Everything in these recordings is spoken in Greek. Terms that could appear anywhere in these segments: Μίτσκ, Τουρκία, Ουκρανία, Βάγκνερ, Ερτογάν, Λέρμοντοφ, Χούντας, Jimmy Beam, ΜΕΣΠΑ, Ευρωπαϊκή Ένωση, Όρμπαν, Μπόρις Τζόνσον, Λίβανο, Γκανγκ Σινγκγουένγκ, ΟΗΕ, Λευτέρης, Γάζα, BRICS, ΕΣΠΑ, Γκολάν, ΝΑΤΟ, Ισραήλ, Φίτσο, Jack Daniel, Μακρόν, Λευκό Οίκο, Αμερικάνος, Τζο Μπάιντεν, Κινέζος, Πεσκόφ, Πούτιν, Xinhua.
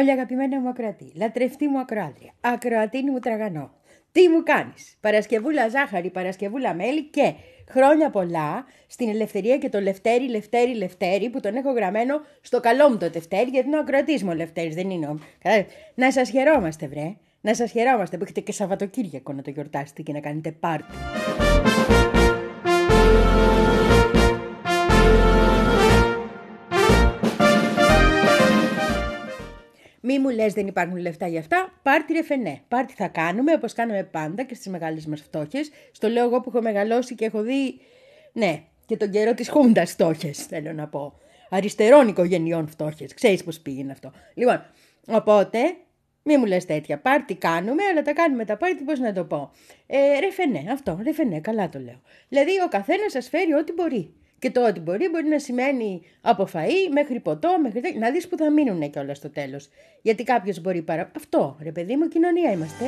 Κόλλη αγαπημένα μου ακροατή, λατρευτή μου ακροάτρια, ακροατίνη μου τραγανό, τι μου κάνεις, Παρασκευούλα ζάχαρη, Παρασκευούλα μέλι και χρόνια πολλά στην Ελευθερία και το Λευτέρη που τον έχω γραμμένο στο καλό μου το Λευτέρη, γιατί είναι ο ακροατής μου ο Λευτέρης, δεν είναι ο... Να σας χαιρόμαστε βρε, να σας χαιρόμαστε που έχετε και Σαββατοκύριακο να το γιορτάσετε και να κάνετε πάρτι. Μη μου λες δεν υπάρχουν λεφτά για αυτά, πάρτι ρε φενέ. Πάρτι θα κάνουμε όπως κάνουμε πάντα και στις μεγάλες μας φτώχες. Στο λέω εγώ που έχω μεγαλώσει και έχω δει, ναι, και τον καιρό της Χούντας φτώχες, θέλω να πω. Αριστερών οικογενειών φτώχες, ξέρεις πώς πήγαινε αυτό. Λοιπόν, οπότε, μη μου λες τέτοια, πάρτι κάνουμε, αλλά τα κάνουμε τα πάρτι, πώς να το πω. Ρε φενέ, αυτό, ρε φενέ, καλά το λέω. Δηλαδή ο καθένας σας φέρει ό,τι μπορεί. Και το ότι μπορεί να σημαίνει από φαΐ μέχρι ποτό, μέχρι... να δεις που θα μείνουνε κιόλας στο τέλος. Γιατί κάποιος μπορεί παρά... Αυτό, ρε παιδί μου, κοινωνία είμαστε.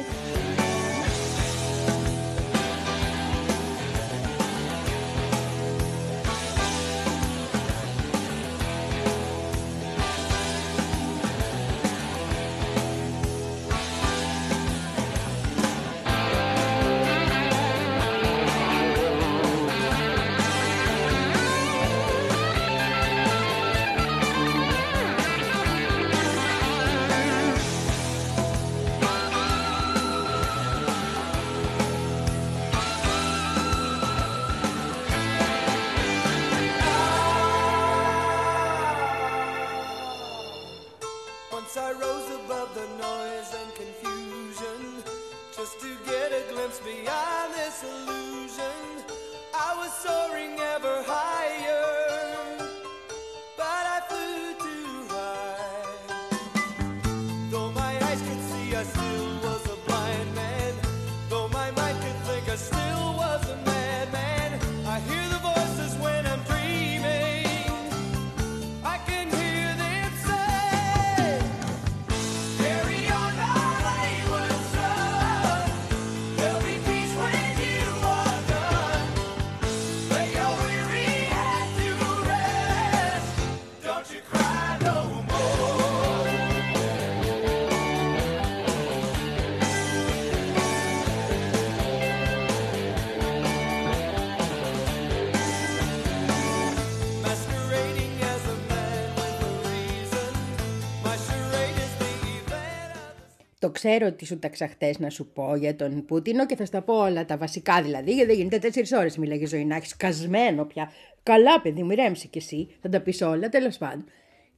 Το ξέρω τι σου ταξαχτές να σου πω για τον Πούτινο και θα στα πω όλα τα βασικά δηλαδή, γιατί δεν γίνεται 4 ώρες μιλάει ζωή να έχεις κασμένο πια. Καλά παιδί μου, ρέμψε κι εσύ, θα τα πεις όλα, τέλος πάντων.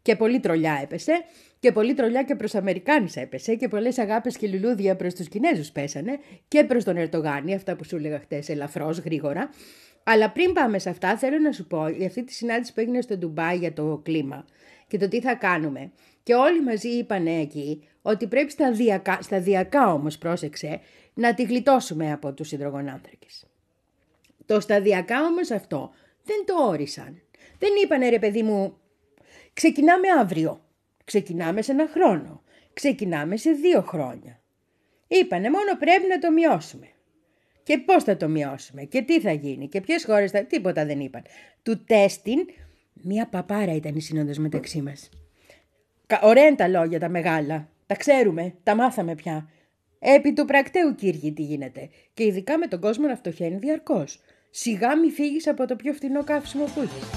Και πολύ τρολιά έπεσε και πολύ τρολιά και προς Αμερικάνους έπεσε και πολλές αγάπες και λουλούδια προς τους Κινέζους πέσανε και προς τον Ερτογάνη, αυτά που σου έλεγα χτες ελαφρώς, γρήγορα. Αλλά πριν πάμε σε αυτά θέλω να σου πω για αυτή τη συνάντηση που έγινε στο Ντουμπάι για το κλίμα και το τι θα κάνουμε. Και όλοι μαζί είπαν εκεί ότι πρέπει σταδιακά όμως, πρόσεξε, να τη γλιτώσουμε από τους υδρογονάνθρακες. Το σταδιακά όμως αυτό δεν το όρισαν. Δεν είπανε ρε παιδί μου, ξεκινάμε αύριο, ξεκινάμε σε 1 χρόνο, ξεκινάμε σε 2 χρόνια. Είπανε μόνο πρέπει να το μειώσουμε. Και πώς θα το μειώσουμε και τι θα γίνει και ποιες χώρες θα... Τίποτα δεν είπαν. Του τέστην, μία παπάρα ήταν η σύνοδος μεταξύ μας. Ωραία είναι τα λόγια τα μεγάλα, τα ξέρουμε, τα μάθαμε πια. Επί του πρακτέου Κύριοι τι γίνεται και ειδικά με τον κόσμο να φτωχαίνει διαρκώς. Σιγά μη φύγεις από το πιο φθηνό καύσιμο που έχεις.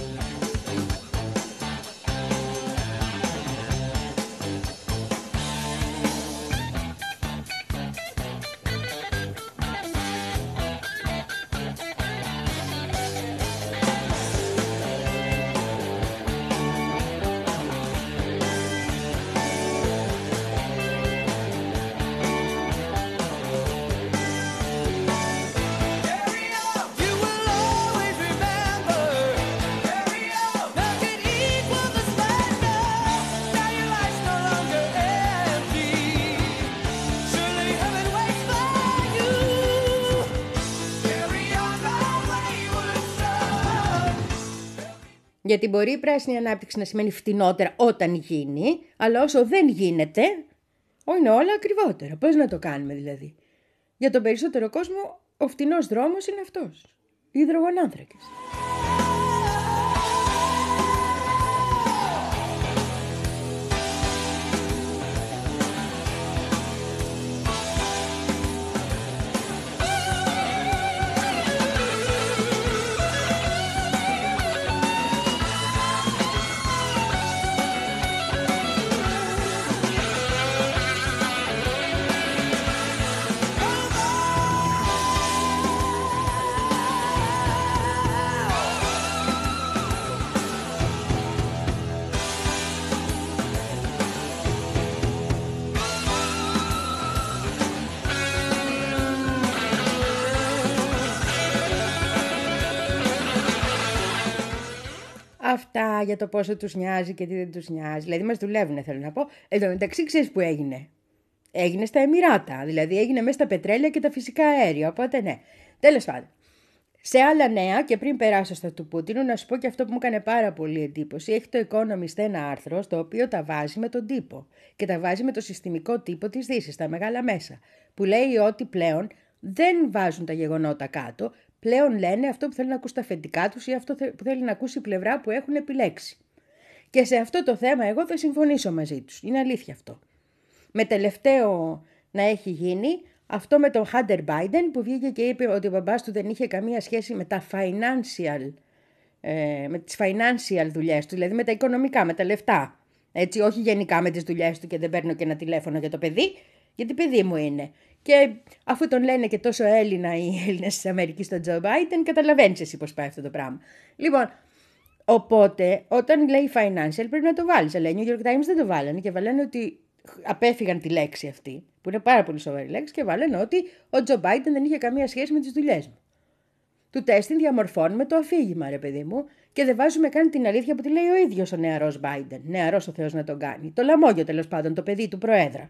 Γιατί μπορεί η πράσινη ανάπτυξη να σημαίνει φτηνότερα όταν γίνει, αλλά όσο δεν γίνεται, είναι όλα ακριβότερα. Πώς να το κάνουμε δηλαδή. Για τον περισσότερο κόσμο, ο φτηνός δρόμος είναι αυτός. Οι υδρογονάνθρακες. Αυτά για το πόσο τους νοιάζει και τι δεν τους νοιάζει. Δηλαδή μας δουλεύουν, θέλω να πω. Εν τω μεταξύ, ξέρεις που έγινε. Έγινε στα Εμιράτα. Δηλαδή έγινε μέσα στα πετρέλαια και τα φυσικά αέρια. Οπότε ναι. Τέλος πάντων. Σε άλλα νέα, και πριν περάσω στα του Πούτινου, να σου πω και αυτό που μου έκανε πάρα πολύ εντύπωση. Έχει το Economist ένα άρθρο στο οποίο τα βάζει με τον τύπο. Και τα βάζει με το συστημικό τύπο της Δύσης, τα μεγάλα μέσα. Που λέει ότι πλέον δεν βάζουν τα γεγονότα κάτω. Πλέον λένε αυτό που θέλουν να ακούσουν τα αφεντικά τους ή αυτό που θέλει να ακούσει η πλευρά που έχουν επιλέξει. Και σε αυτό το θέμα εγώ θα συμφωνήσω μαζί τους. Είναι αλήθεια αυτό. Με τελευταίο να έχει γίνει αυτό με τον Χάντερ Μπάιντεν που βγήκε και είπε ότι ο μπαμπάς του δεν είχε καμία σχέση με τα financial, με τις financial δουλειές του, δηλαδή με τα οικονομικά, με τα λεφτά. Έτσι, όχι γενικά με τις δουλειές του και δεν παίρνω και ένα τηλέφωνο για το παιδί, γιατί παιδί μου είναι. Και αφού τον λένε και τόσο Έλληνα οι Έλληνες της Αμερικής στον Τζο Μπάιντεν, καταλαβαίνεις εσύ πώς πάει αυτό το πράγμα. Λοιπόν, οπότε όταν λέει financial πρέπει να το βάλεις. Αλλά οι New York Times δεν το βάλανε και βάλανε ότι απέφυγαν τη λέξη αυτή, που είναι πάρα πολύ σοβαρή λέξη, και βάλανε ότι ο Τζο Μπάιντεν δεν είχε καμία σχέση με τις δουλειές μου. Του τέστην διαμορφώνουμε το αφήγημα, ρε παιδί μου, και δεν βάζουμε καν την αλήθεια που τη λέει ο ίδιος ο νεαρός Μπάιντεν. Νεαρός ο Θεός να τον κάνει. Το λαμόγιο τέλος πάντων, το παιδί του Πρόεδρα.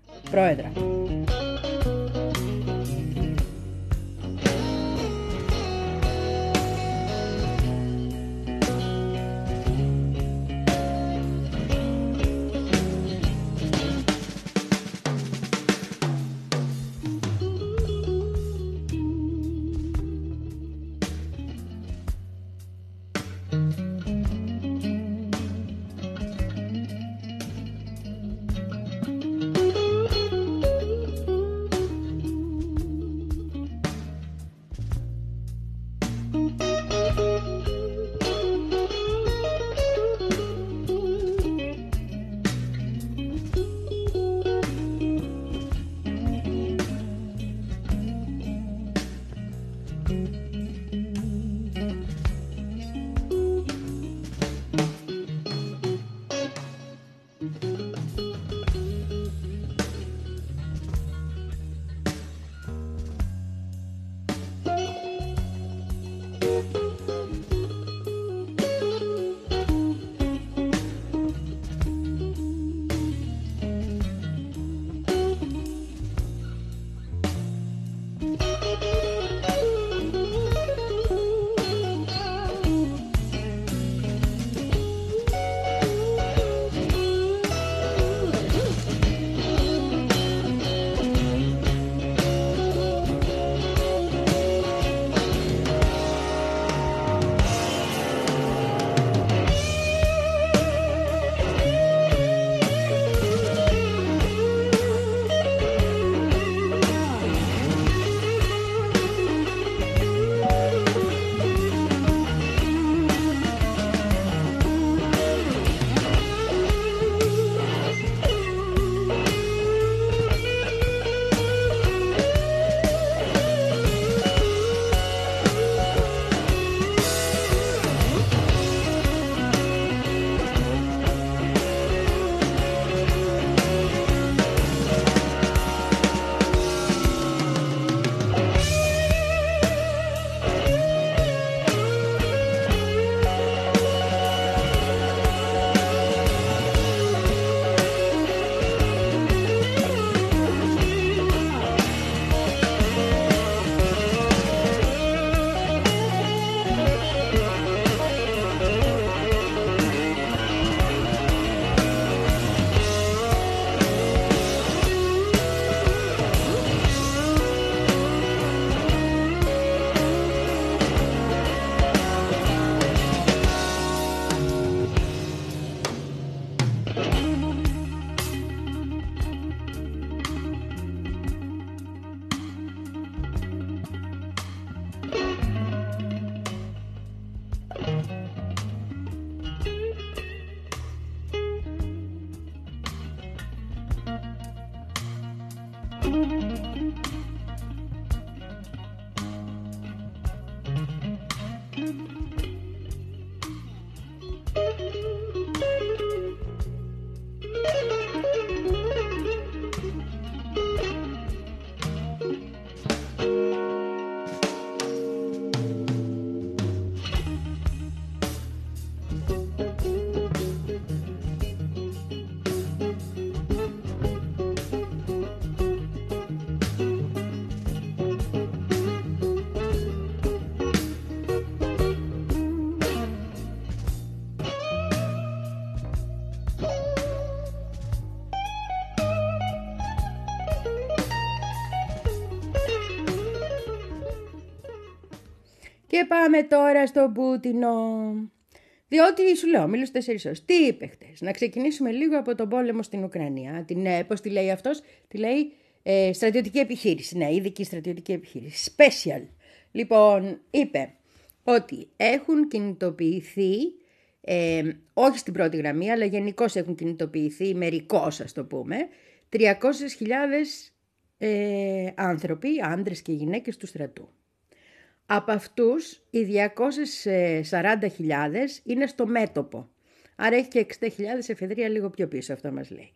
Και πάμε τώρα στον Πούτινο. Διότι σου λέω, μίλησε 4 ώρες. Τι είπε χτες? Να ξεκινήσουμε λίγο από τον πόλεμο στην Ουκρανία. Ναι, πώς τη λέει αυτός? Τη λέει στρατιωτική επιχείρηση. Ναι, ειδική στρατιωτική επιχείρηση. Special. Λοιπόν, είπε ότι έχουν κινητοποιηθεί, όχι στην πρώτη γραμμή, αλλά γενικώς έχουν κινητοποιηθεί μερικώς, ας το πούμε, 300.000 άνθρωποι, άντρες και γυναίκες του στρατού. Από αυτούς οι 240.000 είναι στο μέτωπο. Άρα έχει και 60.000 εφεδρεία λίγο πιο πίσω, αυτό μας λέει.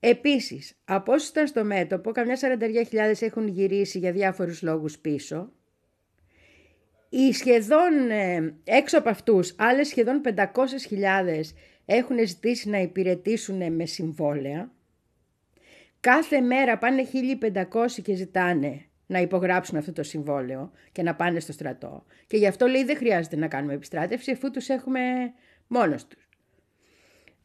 Επίσης, από όσους ήταν στο μέτωπο, καμιά 42.000 έχουν γυρίσει για διάφορους λόγους πίσω. Οι σχεδόν, έξω από αυτούς, άλλες σχεδόν 500.000 έχουν ζητήσει να υπηρετήσουν με συμβόλαια. Κάθε μέρα πάνε 1.500 και ζητάνε να υπογράψουν αυτό το συμβόλαιο και να πάνε στο στρατό. Και γι' αυτό λέει δεν χρειάζεται να κάνουμε επιστράτευση, αφού τους έχουμε μόνος τους.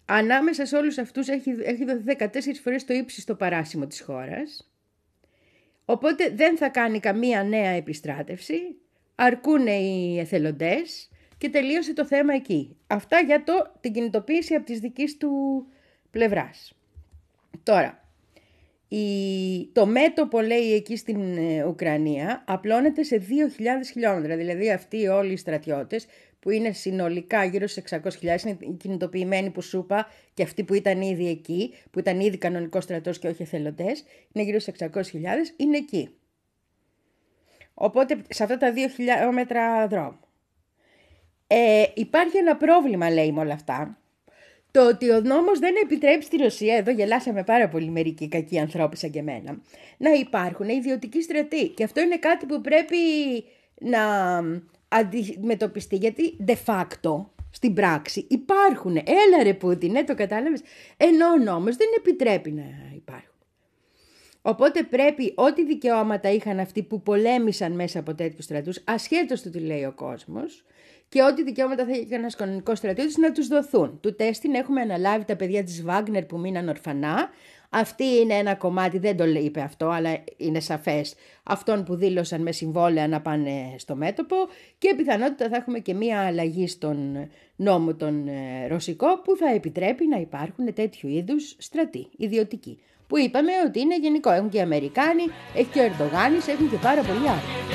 Ανάμεσα σε όλους αυτούς έχει δοθεί 14 φορές το ύψιστο παράσημο της χώρας. Οπότε δεν θα κάνει καμία νέα επιστράτευση, αρκούν οι εθελοντές και τελείωσε το θέμα εκεί. Αυτά για την κινητοποίηση από της δικής του πλευράς. Τώρα, το μέτωπο, λέει, εκεί στην Ουκρανία απλώνεται σε 2.000 χιλιόμετρα. Δηλαδή αυτοί όλοι οι στρατιώτες που είναι συνολικά γύρω στις 600.000, είναι οι κινητοποιημένοι που σου είπα και αυτοί που ήταν ήδη εκεί, που ήταν ήδη κανονικός στρατός και όχι εθελοντές, είναι γύρω στις 600.000, είναι εκεί. Οπότε σε αυτά τα 2 χιλιόμετρα δρόμου. Υπάρχει ένα πρόβλημα, λέει, με όλα αυτά. Το ότι ο νόμος δεν επιτρέπει στη Ρωσία, εδώ γελάσαμε πάρα πολύ μερικοί κακοί ανθρώποι σαν και εμένα, να υπάρχουν ιδιωτικοί στρατοί. Και αυτό είναι κάτι που πρέπει να αντιμετωπιστεί, γιατί de facto στην πράξη υπάρχουν. Έλα ρε Πούτιν, ναι, το κατάλαβες. Ενώ ο νόμος δεν επιτρέπει να υπάρχουν. Οπότε πρέπει ό,τι δικαιώματα είχαν αυτοί που πολέμησαν μέσα από τέτοιους στρατούς, ασχέτως του τι λέει ο κόσμος, και ό,τι δικαιώματα θα είχε ένας κανονικός στρατιώτης να τους δοθούν. Του τέστην έχουμε αναλάβει τα παιδιά της Βάγκνερ που μείναν ορφανά. Αυτή είναι ένα κομμάτι, δεν το είπε αυτό, αλλά είναι σαφές, αυτών που δήλωσαν με συμβόλαια να πάνε στο μέτωπο, και πιθανότητα θα έχουμε και μία αλλαγή στον νόμο τον ρωσικό που θα επιτρέπει να υπάρχουν τέτοιου είδους στρατοί ιδιωτικοί. Που είπαμε ότι είναι γενικό, έχουν και οι Αμερικάνοι, έχει και ο Ερτογάνης, έχουν και πάρα πολλοί άλλοι.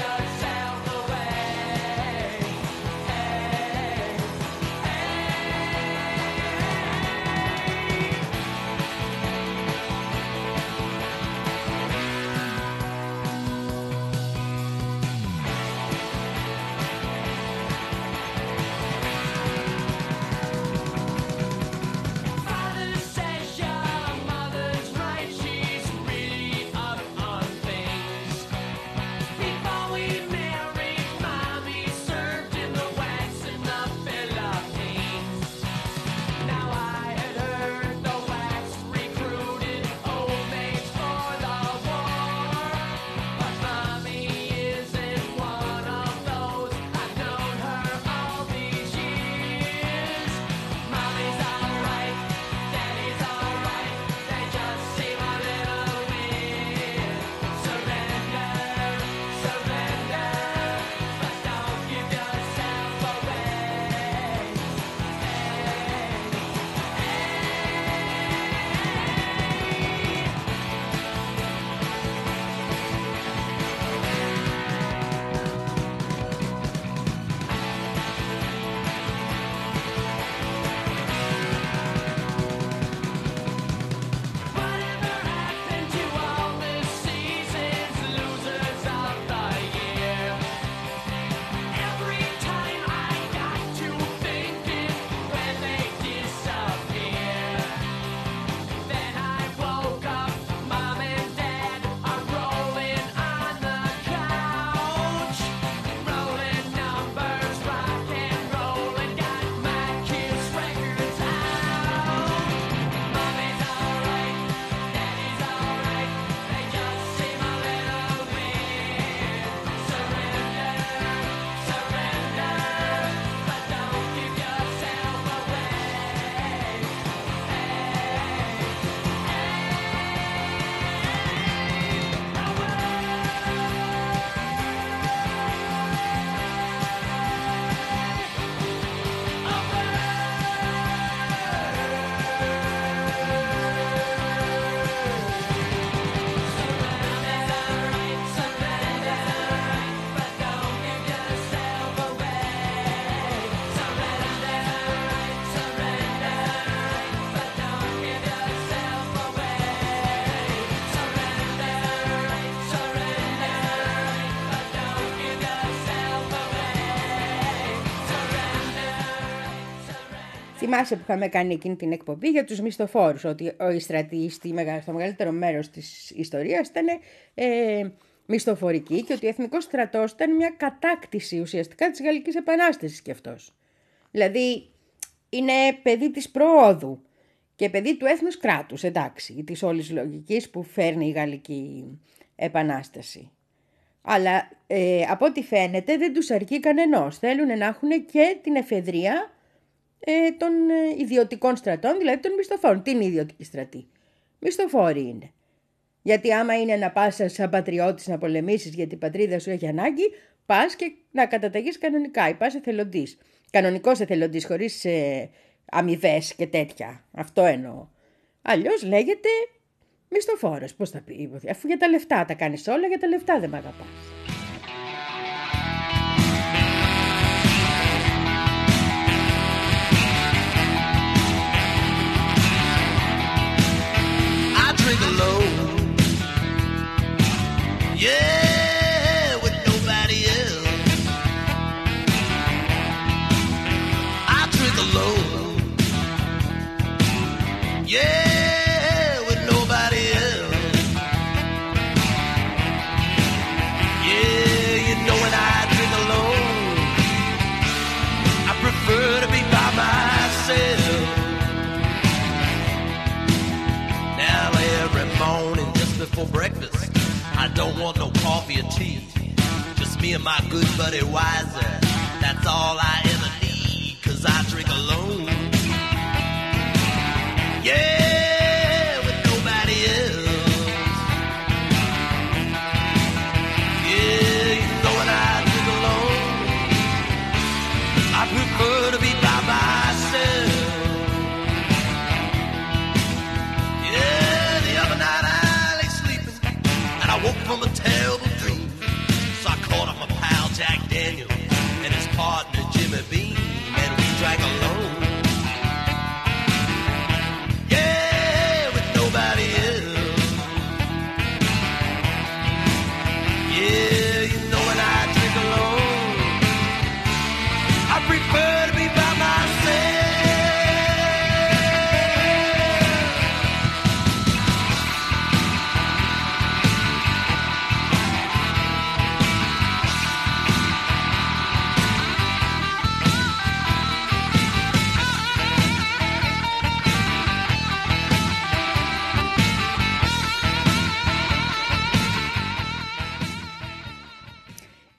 Θυμάσαι που είχαμε κάνει εκείνη την εκπομπή για τους μισθοφόρους, ότι οι στρατοί στο μεγαλύτερο μέρος της ιστορίας ήταν μισθοφορικοί και ότι ο εθνικός στρατός ήταν μια κατάκτηση ουσιαστικά της Γαλλικής Επανάστασης κι αυτός. Δηλαδή είναι παιδί της προόδου και παιδί του έθνους κράτους, εντάξει, της όλης λογικής που φέρνει η Γαλλική Επανάσταση. Αλλά από ό,τι φαίνεται δεν τους αρκεί κανενός. Θέλουν να έχουν και την εφεδρεία των ιδιωτικών στρατών, δηλαδή των μισθοφόρων. Τι είναι ιδιωτική στρατή? Μισθοφόροι είναι. Γιατί άμα είναι να πας σαν πατριώτης να πολεμήσεις γιατί η πατρίδα σου έχει ανάγκη, πας και να καταταγείς κανονικά ή πας εθελοντής. Κανονικός εθελοντής χωρίς αμοιβές και τέτοια. Αυτό εννοώ. Αλλιώς λέγεται μισθοφόρος. Πώς θα πει, αφού για τα λεφτά τα κάνεις όλα, για τα λεφτά δεν με αγαπάς. Yeah, with nobody else. I drink alone. Yeah, with nobody else. Yeah, you know when I drink alone, I prefer to be by myself. Now every morning just before breakfast, I don't want no coffee or tea, just me and my good buddy Wiser. That's all I ever need, cause I drink alone. Yeah, with nobody else. Yeah, you know when I drink alone, I prefer to be by myself. From a terrible dream, so I called up my pal Jack Daniel and his partner Jimmy Beam, and we drank alone. Yeah, with nobody else. Yeah, you know when I drink alone, I prefer to be by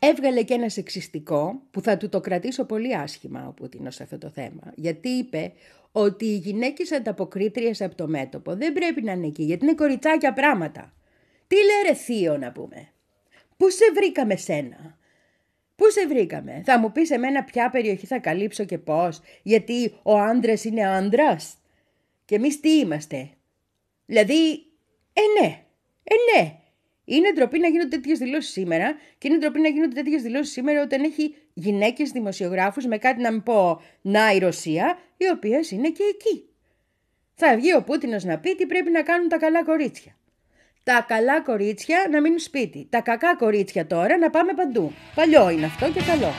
Έβγαλε και ένα σεξιστικό που θα του το κρατήσω πολύ άσχημα ο Πούτιν σε αυτό το θέμα. Γιατί είπε ότι οι γυναίκες ανταποκρίτριες από το μέτωπο δεν πρέπει να είναι εκεί, γιατί είναι κοριτσάκια πράγματα. Τι λέει ρε θείο να πούμε. Πού σε βρήκαμε σένα. Πού σε βρήκαμε. Θα μου πεις εμένα ποια περιοχή θα καλύψω και πώς. Γιατί ο άντρας είναι άντρας. Και εμείς τι είμαστε. Δηλαδή, ναι. Είναι ντροπή να γίνονται τέτοιες δηλώσεις σήμερα και είναι ντροπή να γίνονται τέτοιες δηλώσεις σήμερα όταν έχει γυναίκες δημοσιογράφους με κάτι να μην πω να η Ρωσία, οι οποίες είναι και εκεί. Θα βγει ο Πούτινος να πει τι πρέπει να κάνουν τα καλά κορίτσια. Τα καλά κορίτσια να μείνουν σπίτι. Τα κακά κορίτσια τώρα να πάμε παντού. Παλιό είναι αυτό και καλό.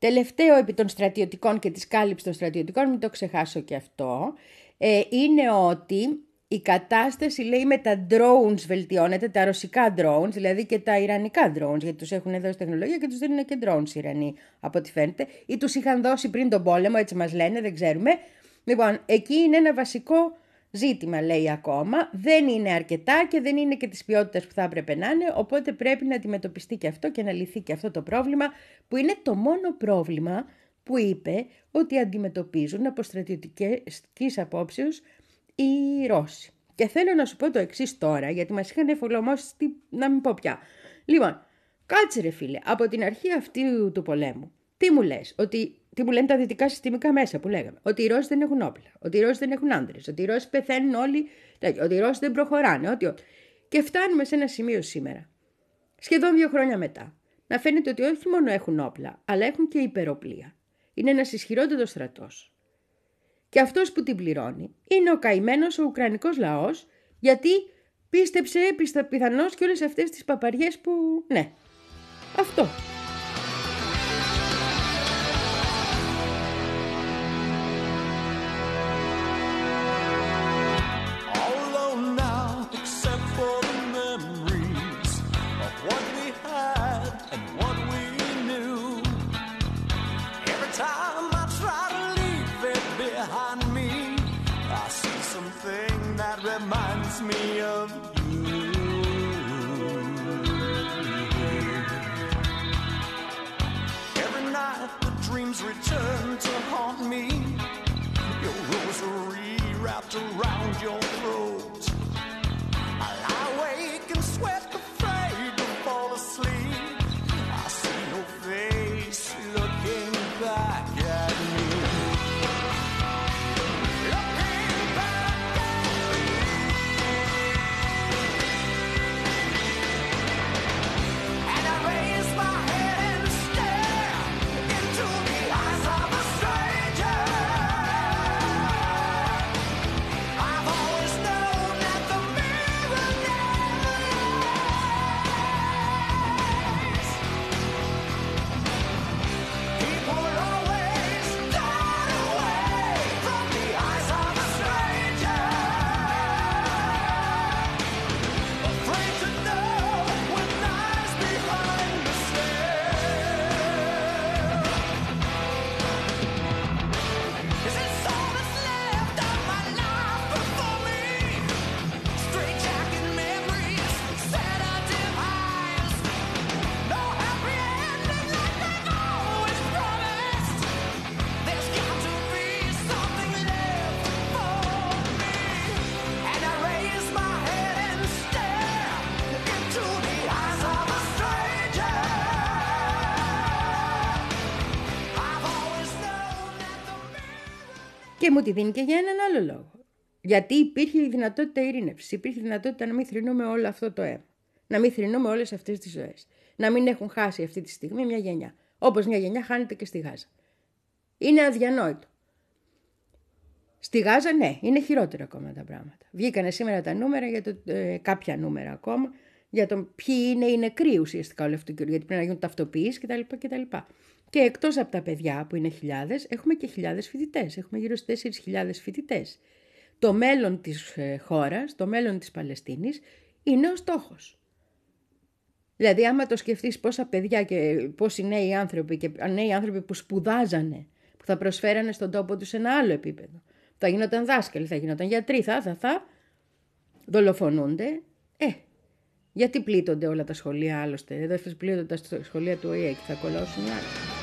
Τελευταίο επί των στρατιωτικών και της κάλυψης των στρατιωτικών, μην το ξεχάσω και αυτό, είναι ότι Η κατάσταση, λέει, με τα drones βελτιώνεται, τα ρωσικά drones, δηλαδή και τα ιρανικά drones, γιατί τους έχουν δώσει τεχνολογία και τους δίνουν και drones οι Ιρανοί, από ό,τι φαίνεται, ή τους είχαν δώσει πριν τον πόλεμο, έτσι μας λένε, δεν ξέρουμε. Λοιπόν, εκεί είναι ένα βασικό ζήτημα, λέει ακόμα. Δεν είναι αρκετά και δεν είναι και της ποιότητας που θα έπρεπε να είναι, οπότε πρέπει να αντιμετωπιστεί και αυτό και να λυθεί και αυτό το πρόβλημα, που είναι το μόνο πρόβλημα που είπε ότι αντιμετωπίζουν από στρατιωτικής απόψεως οι Ρώσοι. Και θέλω να σου πω το εξής τώρα, γιατί μας είχαν εφολομώσει, να μην πω πια. Λοιπόν, κάτσε ρε φίλε, από την αρχή αυτού του πολέμου, τι μου λες, τι μου λένε τα δυτικά συστημικά μέσα που λέγαμε, ότι οι Ρώσοι δεν έχουν όπλα, ότι οι Ρώσοι δεν έχουν άντρες, ότι οι Ρώσοι πεθαίνουν όλοι, ότι οι Ρώσοι δεν προχωράνε, ότι. Και φτάνουμε σε ένα σημείο σήμερα, σχεδόν 2 χρόνια μετά, να φαίνεται ότι όχι μόνο έχουν όπλα, αλλά έχουν και υπεροπλία. Είναι ένας ισχυρότερος στρατός. Και αυτός που την πληρώνει είναι ο καημένος ο Ουκρανικός λαός, γιατί πίστεψε πιθανώς και όλες αυτές τις παπαριές που... Ναι, αυτό. Me of you. Every night the dreams return to haunt me. Your rosary wrapped around your throat. I lie awake and sweat, afraid to fall asleep. I see no face looking back at me. Και μου τη δίνει και για έναν άλλο λόγο. Γιατί υπήρχε η δυνατότητα ειρήνευσης, υπήρχε η δυνατότητα να μην θρηνούμε όλο αυτό το αίμα. Να μην θρηνούμε όλες αυτές τις ζωές. Να μην έχουν χάσει αυτή τη στιγμή μια γενιά. Όπως μια γενιά χάνεται και στη Γάζα. Είναι αδιανόητο. Στη Γάζα, ναι, είναι χειρότερα ακόμα τα πράγματα. Βγήκανε σήμερα τα νούμερα, για κάποια νούμερα ακόμα, για το ποιοι είναι οι νεκροί ουσιαστικά όλο αυτό το κύριο. Γιατί πρέπει να γίνουν ταυτοποιήσεις κτλ. Και εκτός από τα παιδιά που είναι χιλιάδες, έχουμε και χιλιάδες φοιτητές. Έχουμε γύρω στις 4.000 φοιτητές. Το μέλλον της χώρας, το μέλλον της Παλαιστίνης είναι ο στόχος. Δηλαδή άμα το σκεφτείς πόσα παιδιά και πόσοι νέοι άνθρωποι, και νέοι άνθρωποι που σπουδάζανε, που θα προσφέρανε στον τόπο τους ένα άλλο επίπεδο, θα γινόταν δάσκαλοι, θα γινόταν γιατροί, θα δολοφονούνται. Γιατί πλήττονται όλα τα σχολεία άλλωστε, εδώ πλήττονται τα σχολεία του ΟΗΕ και θα κολλώσουν οι άλλοι.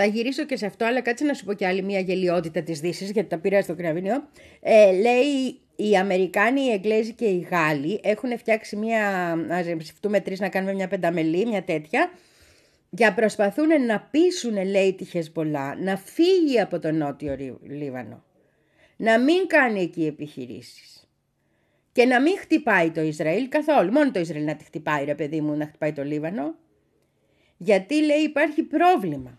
Θα γυρίσω και σε αυτό, αλλά κάτσε να σου πω και άλλη μια γελιότητα της Δύσης, γιατί τα πήρα στο κραβινό. Λέει, οι Αμερικάνοι, οι Εγγλέζοι και οι Γάλλοι έχουν φτιάξει μια, ας ψηφτούμε τρεις να κάνουμε μια πενταμελή, μια τέτοια, για προσπαθούν να πείσουν, λέει, τη Χεζμπολά να φύγει από το νότιο Λίβανο, να μην κάνει εκεί επιχειρήσεις και να μην χτυπάει το Ισραήλ καθόλου. Μόνο το Ισραήλ να τη χτυπάει, ρε παιδί μου, να χτυπάει το Λίβανο, γιατί, λέει, υπάρχει πρόβλημα.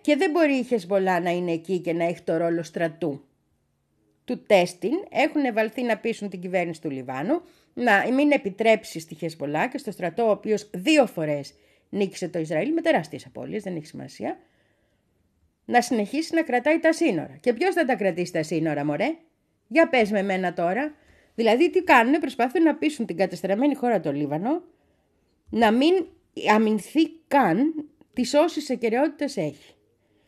Και δεν μπορεί η Χεζμπολά να είναι εκεί και να έχει το ρόλο στρατού. Του τέστην έχουν βαλθεί να πείσουν την κυβέρνηση του Λιβάνου να μην επιτρέψει στη Χεζμπολά και στο στρατό, ο οποίος 2 φορές νίκησε το Ισραήλ με τεράστιες απώλειες, δεν έχει σημασία, να συνεχίσει να κρατάει τα σύνορα. Και ποιος θα τα κρατήσει τα σύνορα, μωρέ? Για πες με μένα τώρα. Δηλαδή τι κάνουν? Προσπαθούν να πείσουν την κατεστραμμένη χώρα το Λίβανο να μην αμυνθεί καν τις όσες ακεραιότητες έχει.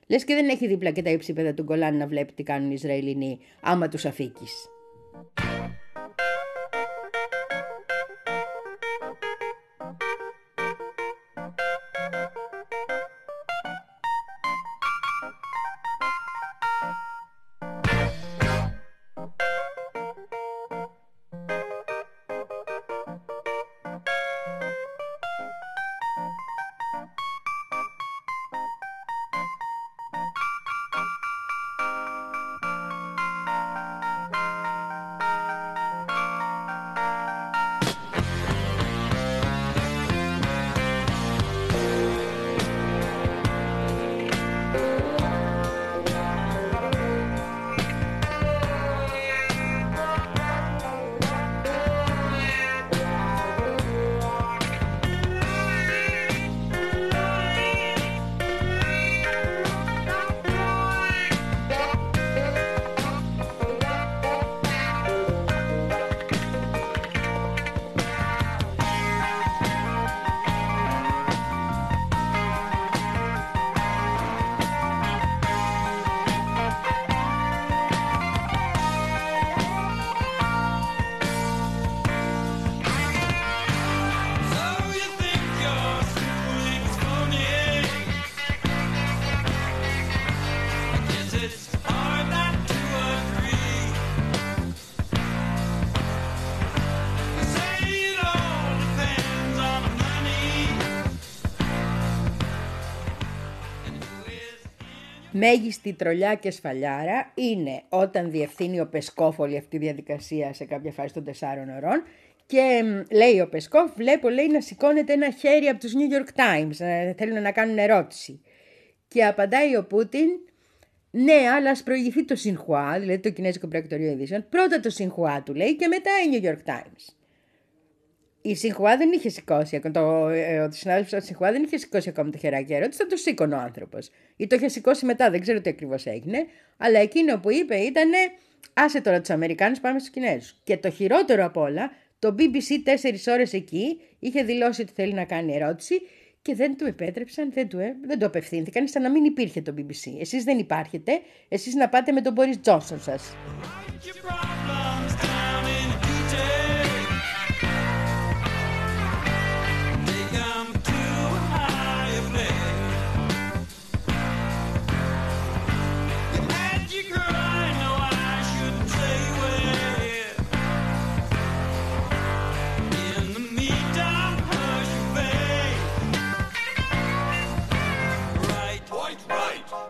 Λες και δεν έχει δίπλα και τα υψίπεδα του Γκολάν να βλέπει τι κάνουν οι Ισραηλινοί άμα τους αφήκεις. Μέγιστη τρολιά και σφαλιάρα είναι όταν διευθύνει ο Πεσκόφ όλη αυτή η διαδικασία σε κάποια φάση των 4 ωρών και λέει ο Πεσκόφ, βλέπω, λέει, να σηκώνεται ένα χέρι από τους New York Times, θέλουν να κάνουν ερώτηση. Και απαντάει ο Πούτιν, ναι, αλλά ας προηγηθεί το Xinhua, δηλαδή το Κινέζικο Πρακτορείο Ειδήσεων, πρώτα το Xinhua του λέει και μετά η New York Times. Η Xinhua δεν είχε σηκώσει, ο συνάδελφος της Xinhua δεν είχε σηκώσει ακόμα το χεράκι ερώτηση, θα το σήκωνε ο άνθρωπος. Ή το είχε σηκώσει μετά, δεν ξέρω τι ακριβώς έγινε, αλλά εκείνο που είπε ήταν άσε τώρα τους Αμερικάνους, πάμε στους Κινέζους. Και το χειρότερο απ' όλα, το BBC 4 ώρες εκεί είχε δηλώσει ότι θέλει να κάνει ερώτηση και δεν του επέτρεψαν, δεν του απευθύνθηκαν, σαν να μην υπήρχε το BBC. Εσείς δεν υπάρχετε, εσείς να πάτε με τον Μπόρις Τζόνσον σας.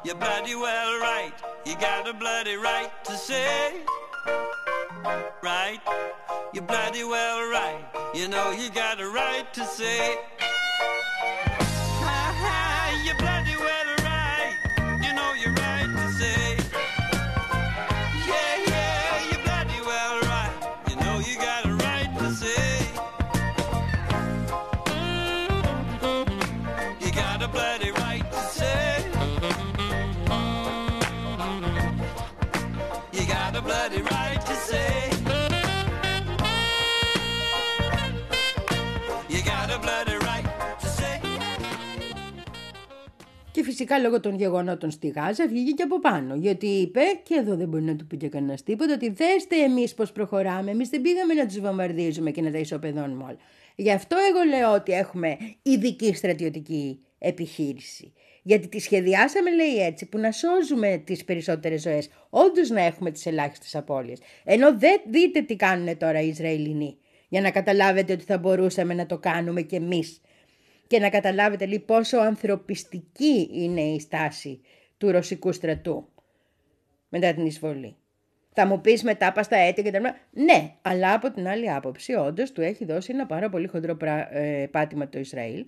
You're bloody well right, you got a bloody right to say, right, you're bloody well right, you know you got a right to say, ha-ha, you're bloody well right, you know you're right to say, yeah, yeah, you're bloody well right, you know you got a right to say, you got a bloody right to say. Και φυσικά λόγω των γεγονότων στη Γάζα βγήκε και από πάνω, γιατί είπε, και εδώ δεν μπορεί να του πει και κανένας τίποτα, ότι δέστε εμείς πως προχωράμε, εμείς δεν πήγαμε να τους βομβαρδίζουμε και να τα ισοπεδώνουμε όλα. Γι' αυτό εγώ λέω ότι έχουμε ειδική στρατιωτική επιχείρηση. Γιατί τη σχεδιάσαμε, λέει, έτσι που να σώζουμε τις περισσότερες ζωές, όντως να έχουμε τις ελάχιστες απώλειες. Ενώ δείτε τι κάνουν τώρα οι Ισραηλινοί, για να καταλάβετε ότι θα μπορούσαμε να το κάνουμε κι εμείς. Και να καταλάβετε λοιπόν πόσο ανθρωπιστική είναι η στάση του ρωσικού στρατού μετά την εισβολή. Θα μου πεις μετά πας τα αίτια και τα λοιπά. Ναι, αλλά από την άλλη άποψη όντως του έχει δώσει ένα πάρα πολύ χοντρό πάτημα το Ισραήλ.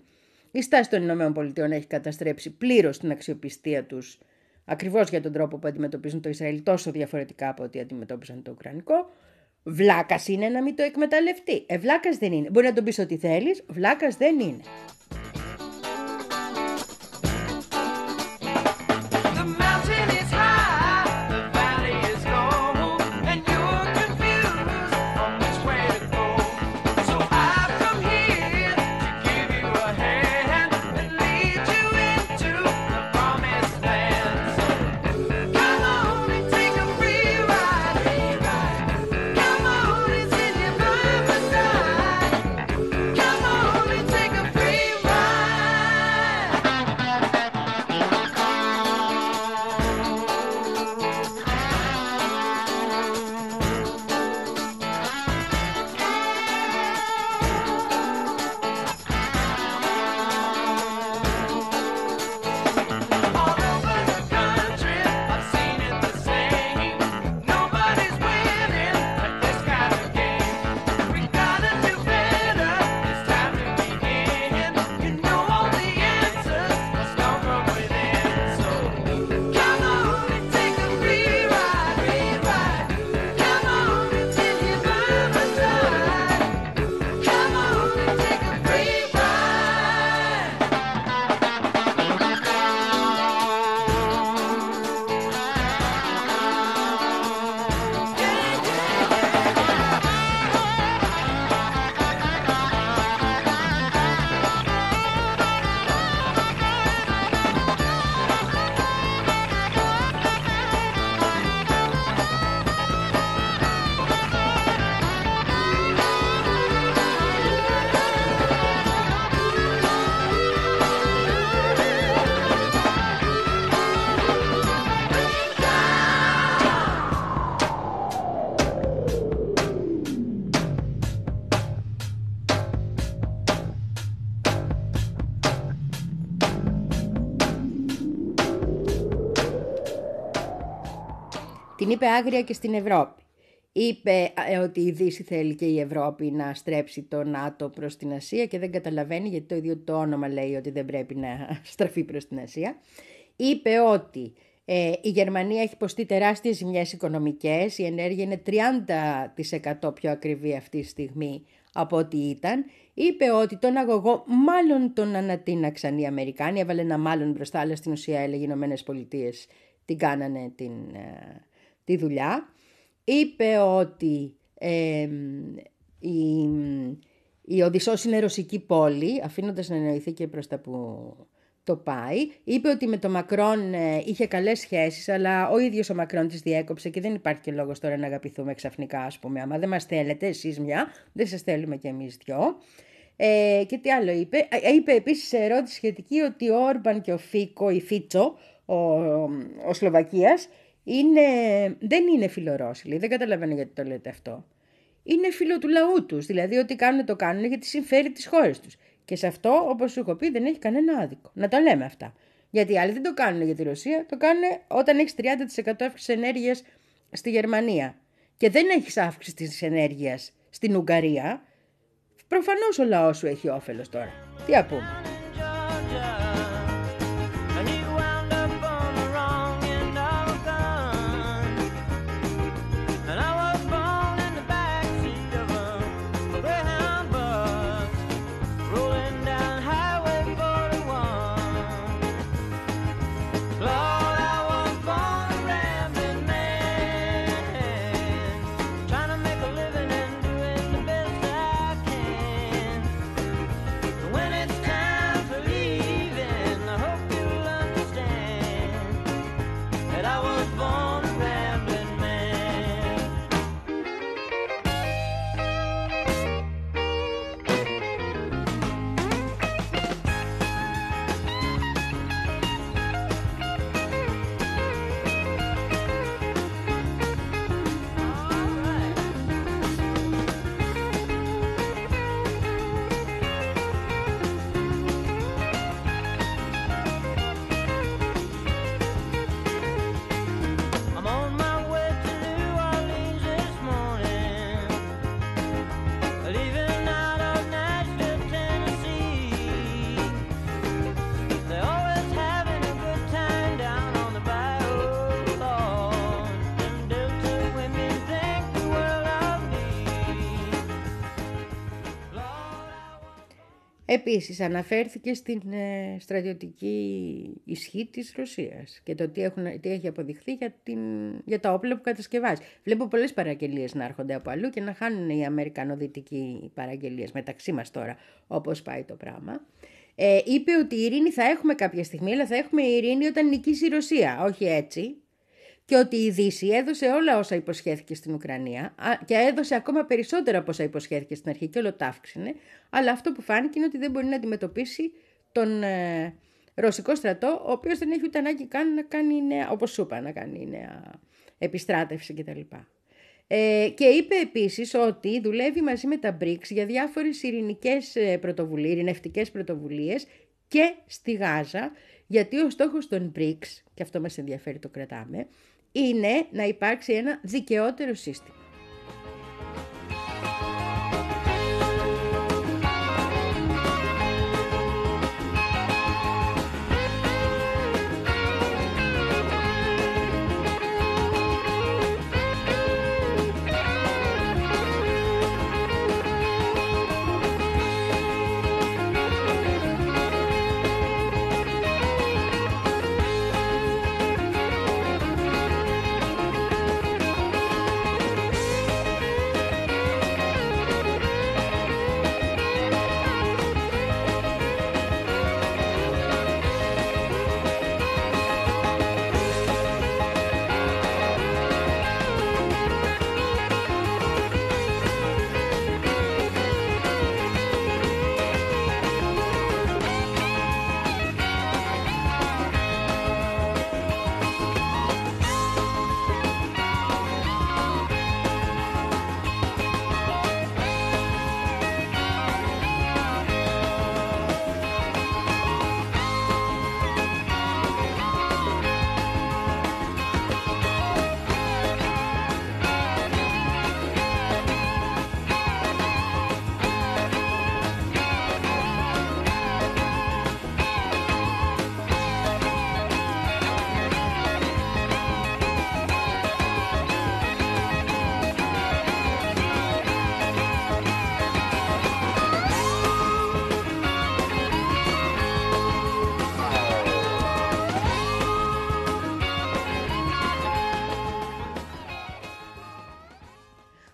Η στάση των ΗΠΑ έχει καταστρέψει πλήρως την αξιοπιστία τους, ακριβώς για τον τρόπο που αντιμετωπίζουν το Ισραήλ τόσο διαφορετικά από ό,τι αντιμετώπισαν το Ουκρανικό. Βλάκας είναι να μην το εκμεταλλευτεί. Βλάκας δεν είναι. Μπορεί να τον πεις ό,τι θέλεις, βλάκας δεν είναι. Την είπε άγρια και στην Ευρώπη. Είπε ότι η Δύση θέλει και η Ευρώπη να στρέψει το ΝΑΤΟ προς την Ασία και δεν καταλαβαίνει γιατί το ίδιο το όνομα λέει ότι δεν πρέπει να στραφεί προς την Ασία. Είπε ότι η Γερμανία έχει υποστεί τεράστιες ζημιές οικονομικές, η ενέργεια είναι 30% πιο ακριβή αυτή τη στιγμή από ό,τι ήταν. Είπε ότι τον αγωγό μάλλον τον ανατείναξαν οι Αμερικάνοι, έβαλε ένα μάλλον μπροστά, αλλά στην ουσία έλεγε οι Ηνωμένες Πολιτείες την κάνανε τη δουλειά. Είπε ότι η Οδυσσός είναι ρωσική πόλη, αφήνοντας να εννοηθεί και προς τα που το πάει. Είπε ότι με τον Μακρόν είχε καλές σχέσεις, αλλά ο ίδιος ο Μακρόν τις διέκοψε και δεν υπάρχει και λόγος τώρα να αγαπηθούμε ξαφνικά, ας πούμε. Άμα δεν μας θέλετε εσείς μια, δεν σας θέλουμε κι εμείς δυο. Και τι άλλο είπε. Είπε επίσης σε ερώτηση σχετική ότι ο Όρμπαν και ο Φίτσο, ο Σλοβακίας, δεν είναι φιλορώσιλοι, δεν καταλαβαίνω γιατί το λέτε αυτό. Είναι φίλο του λαού τους, δηλαδή ό,τι κάνουν το κάνουν γιατί συμφέρει τις χώρες τους. Και σε αυτό, όπως σου έχω πει, δεν έχει κανένα άδικο. Να τα λέμε αυτά. Γιατί οι άλλοι δεν το κάνουν για τη Ρωσία, το κάνουν όταν έχεις 30% αύξηση ενέργειας στη Γερμανία και δεν έχεις αύξηση της ενέργειας στην Ουγγαρία. Προφανώς ο λαός σου έχει όφελος τώρα. Τι απούμε. Επίσης αναφέρθηκε στην στρατιωτική ισχύ της Ρωσίας και το τι έχει αποδειχθεί για τα όπλα που κατασκευάζει. Βλέπω πολλές παραγγελίες να έρχονται από αλλού και να χάνουν οι αμερικανοδυτικοί παραγγελίες μεταξύ μας τώρα, όπως πάει το πράγμα. Είπε ότι η ειρήνη θα έχουμε κάποια στιγμή, αλλά θα έχουμε ειρήνη όταν νικήσει η Ρωσία, όχι έτσι. Και ότι η Δύση έδωσε όλα όσα υποσχέθηκε στην Ουκρανία και έδωσε ακόμα περισσότερα από όσα υποσχέθηκε στην αρχή και όλο τα αύξηνε. Αλλά αυτό που φάνηκε είναι ότι δεν μπορεί να αντιμετωπίσει τον ρωσικό στρατό, ο οποίος δεν έχει ούτε ανάγκη καν να κάνει νέα, όπως σου είπα, να κάνει νέα επιστράτευση κτλ. Και είπε επίσης ότι δουλεύει μαζί με τα BRICS για διάφορες ειρηνευτικές πρωτοβουλίες και στη Γάζα, γιατί ο στόχος των BRICS, και αυτό μας ενδιαφέρει, το κρατάμε, είναι να υπάρξει ένα δικαιότερο σύστημα.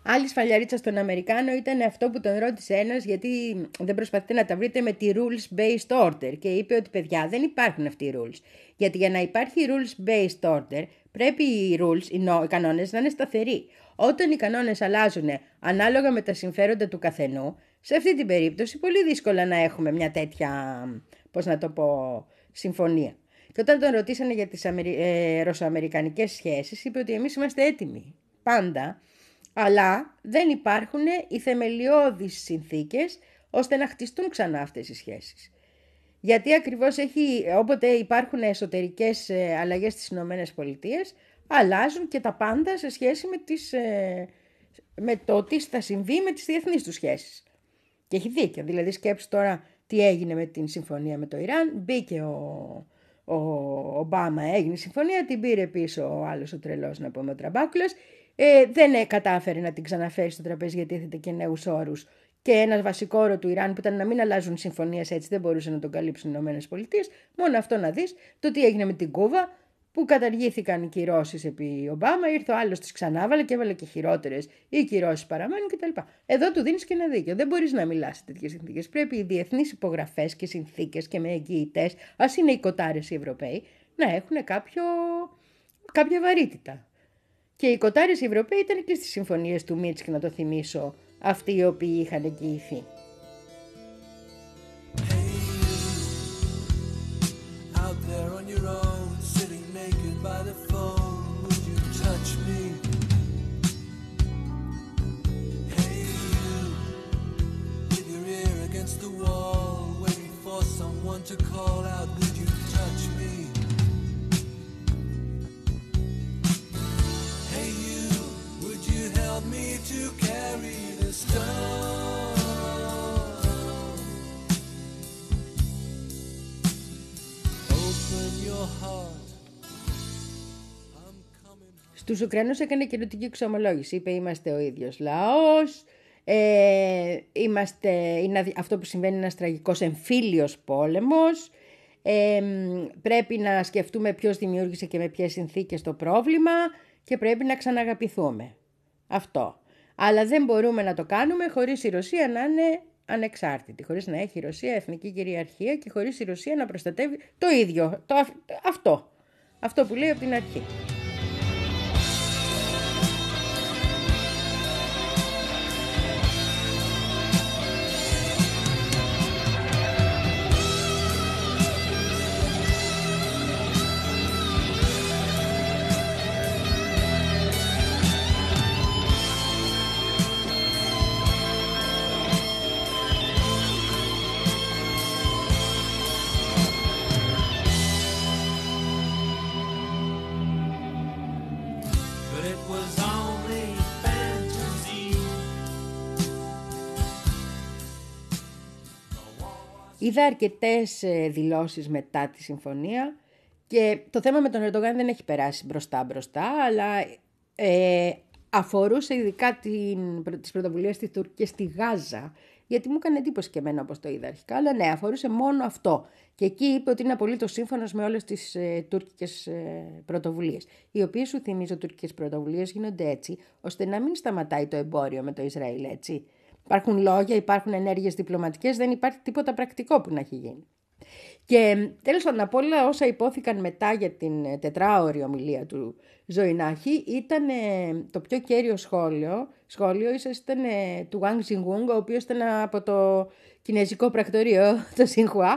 Άλλη σφαλιαρίτσα στον Αμερικάνο ήταν αυτό που τον ρώτησε ένας, γιατί δεν προσπαθείτε να τα βρείτε με τη rules based order, και είπε ότι παιδιά δεν υπάρχουν αυτοί οι rules. Γιατί για να υπάρχει rules based order πρέπει οι rules, οι κανόνες να είναι σταθεροί. Όταν οι κανόνες αλλάζουν ανάλογα με τα συμφέροντα του καθενού, σε αυτή την περίπτωση πολύ δύσκολα να έχουμε μια τέτοια, πώς να το πω, συμφωνία. Και όταν τον ρωτήσανε για τις ρωσοαμερικανικές σχέσεις, είπε ότι εμείς είμαστε έτοιμοι πάντα, αλλά δεν υπάρχουν οι θεμελιώδεις συνθήκες ώστε να χτιστούν ξανά αυτές οι σχέσεις. Γιατί ακριβώς όποτε υπάρχουν εσωτερικές αλλαγές στις Ηνωμένες Πολιτείες, αλλάζουν και τα πάντα σε σχέση με το τι θα συμβεί με τις διεθνείς τους σχέσεις. Και έχει δίκιο. Δηλαδή σκέψου τώρα τι έγινε με την συμφωνία με το Ιράν. Μπήκε ο Ομπάμα, έγινε συμφωνία, την πήρε πίσω ο άλλος ο τρελός, να πούμε, ο Τραμπάκουλας. Δεν κατάφερε να την ξαναφέρει στο τραπέζι, γιατί έθετε και νέους όρους. Και ένα βασικό όρο του Ιράν που ήταν να μην αλλάζουν συμφωνίες, έτσι δεν μπορούσε να τον καλύψουν οι Ηνωμένες Πολιτείες. Μόνο αυτό να δεις, το τι έγινε με την Κούβα, που καταργήθηκαν οι κυρώσεις επί Ομπάμα, ήρθε ο άλλος, τις ξανάβαλε και έβαλε και χειρότερες. Οι κυρώσεις παραμένουν κτλ. Εδώ του δίνεις και ένα δίκιο. Δεν μπορείς να μιλάς σε τέτοιες συνθήκες. Πρέπει οι διεθνείς υπογραφές και συνθήκες και με εγγυητές, ας είναι οι κοτάρες οι Ευρωπαίοι, να έχουν κάποια βαρύτητα. Και οι κοτάρες οι Ευρωπαίοι ήταν και στις συμφωνίες του Μίτσκ, να το θυμίσω, αυτοί οι οποίοι είχαν εγγυηθεί. Me to carry this down. Open your heart. Στους Ουκρανούς έκανε κοινωτική εξομολόγηση. Είπε είμαστε ο ίδιος λαός, Είναι αυτό που συμβαίνει ένας τραγικός εμφύλιος πόλεμος. Πρέπει να σκεφτούμε ποιος δημιούργησε και με ποιες συνθήκες το πρόβλημα και πρέπει να ξαναγαπηθούμε. Αυτό. Αλλά δεν μπορούμε να το κάνουμε χωρίς η Ρωσία να είναι ανεξάρτητη, χωρίς να έχει η Ρωσία εθνική κυριαρχία και χωρίς η Ρωσία να προστατεύει το ίδιο, αυτό που λέει από την αρχή. Είδα αρκετές δηλώσεις μετά τη συμφωνία και το θέμα με τον Ερτογάν δεν έχει περάσει μπροστά, αλλά αφορούσε ειδικά τις πρωτοβουλίες της Τουρκίας στη Γάζα, γιατί μου έκανε εντύπωση και εμένα όπως το είδα αρχικά, αλλά ναι, αφορούσε μόνο αυτό. Και εκεί είπε ότι είναι απολύτως σύμφωνος με όλες τις τουρκικές πρωτοβουλίες, οι οποίες, σου θυμίζω, τουρκικές πρωτοβουλίες γίνονται έτσι, ώστε να μην σταματάει το εμπόριο με το Ισραήλ, έτσι. Υπάρχουν λόγια, υπάρχουν ενέργειες διπλωματικές, δεν υπάρχει τίποτα πρακτικό που να έχει γίνει. Και τέλος πάντων, απ' όλα όσα υπόθηκαν μετά για την τετράωρη ομιλία του Ζωηνάχη, ήταν το πιο κέριο σχόλιο ίσως ήταν του Γκανγκ Σινγκγουένγκ, ο οποίος ήταν από το κινέζικο πρακτορείο, το Xinhua,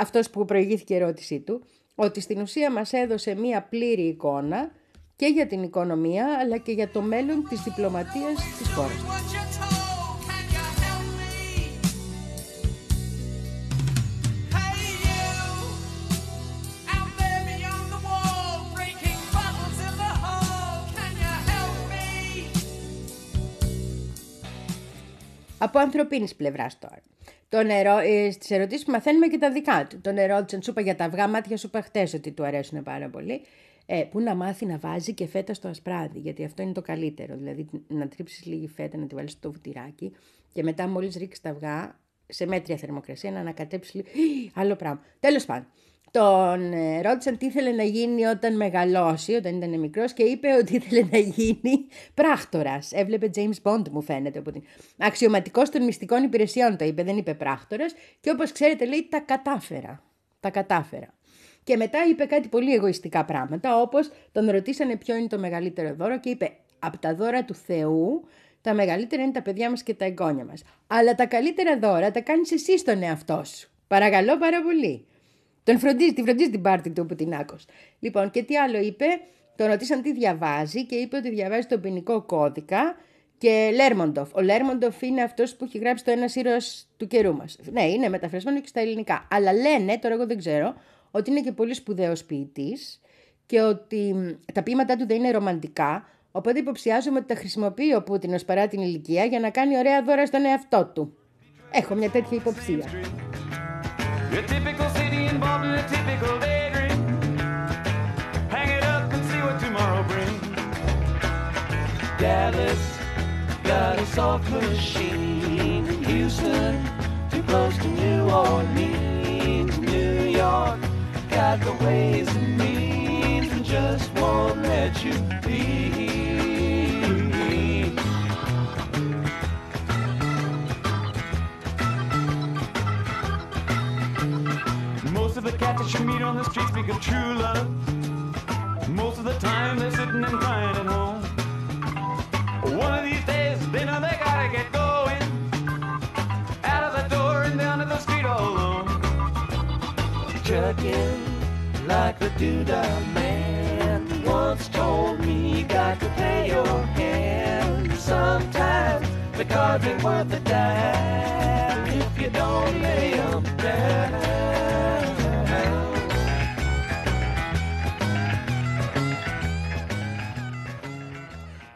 αυτός που προηγήθηκε η ερώτησή του, ότι στην ουσία μας έδωσε μία πλήρη εικόνα και για την οικονομία, αλλά και για το μέλλον της διπλωματίας της χώρας. Από ανθρωπίνης πλευράς τώρα. Στις ερωτήσεις που μαθαίνουμε και τα δικά του. Τον ερώτησαν, σου είπα για τα αυγά, μάτια σου είπα χτες ότι του αρέσουν πάρα πολύ. Πού να μάθει να βάζει και φέτα στο ασπράδι, γιατί αυτό είναι το καλύτερο. Δηλαδή να τρίψεις λίγη φέτα, να τη βάλεις στο βουτυράκι και μετά μόλις ρίξεις τα αυγά σε μέτρια θερμοκρασία να ανακατέψεις λίγο. Άλλο πράγμα. Τέλος πάντων. Τον ρώτησαν τι ήθελε να γίνει όταν μεγαλώσει, όταν ήταν μικρός, και είπε ότι ήθελε να γίνει πράκτορας. Έβλεπε James Bond, μου φαίνεται. Αξιωματικός των μυστικών υπηρεσιών το είπε, δεν είπε πράκτορας. Και όπως ξέρετε, λέει, τα κατάφερα. Και μετά είπε κάτι πολύ εγωιστικά πράγματα, όπως τον ρωτήσανε ποιο είναι το μεγαλύτερο δώρο και είπε από τα δώρα του Θεού. Τα μεγαλύτερα είναι τα παιδιά μας και τα εγγόνια μας. Αλλά τα καλύτερα δώρα τα κάνεις εσύ στον εαυτό σου. Παρακαλώ πάρα πολύ. Τη φροντίζει την πάρτη του Πουτινάκος. Λοιπόν, και τι άλλο είπε, τον ρωτήσαν τι διαβάζει και είπε ότι διαβάζει τον ποινικό κώδικα και Λέρμοντοφ. Ο Λέρμοντοφ είναι αυτός που έχει γράψει το Ένας ήρωας του καιρού μας. Ναι, είναι μεταφρασμένο και στα ελληνικά. Αλλά λένε, τώρα εγώ δεν ξέρω, ότι είναι και πολύ σπουδαίος ποιητής και ότι τα ποίηματά του δεν είναι ρομαντικά. Οπότε υποψιάζομαι ότι τα χρησιμοποιεί ο Πούτιν ως παρά την ηλικία για να κάνει ωραία δώρα στον εαυτό του. Έχω μια τέτοια υποψία. A typical city involved in a typical daydream. Hang it up and see what tomorrow brings. Dallas got a soft machine. Houston too close to New Orleans. New York got the ways and means and just won't let you be. Most of the cats that you meet on the street speak of true love. Most of the time they're sitting and crying at home. One of these days they know they gotta get going. Out of the door and down to the street all alone. Chucking like the doodah man once told me you got to pay your hand. Sometimes the cards ain't worth a dime if you don't lay them down.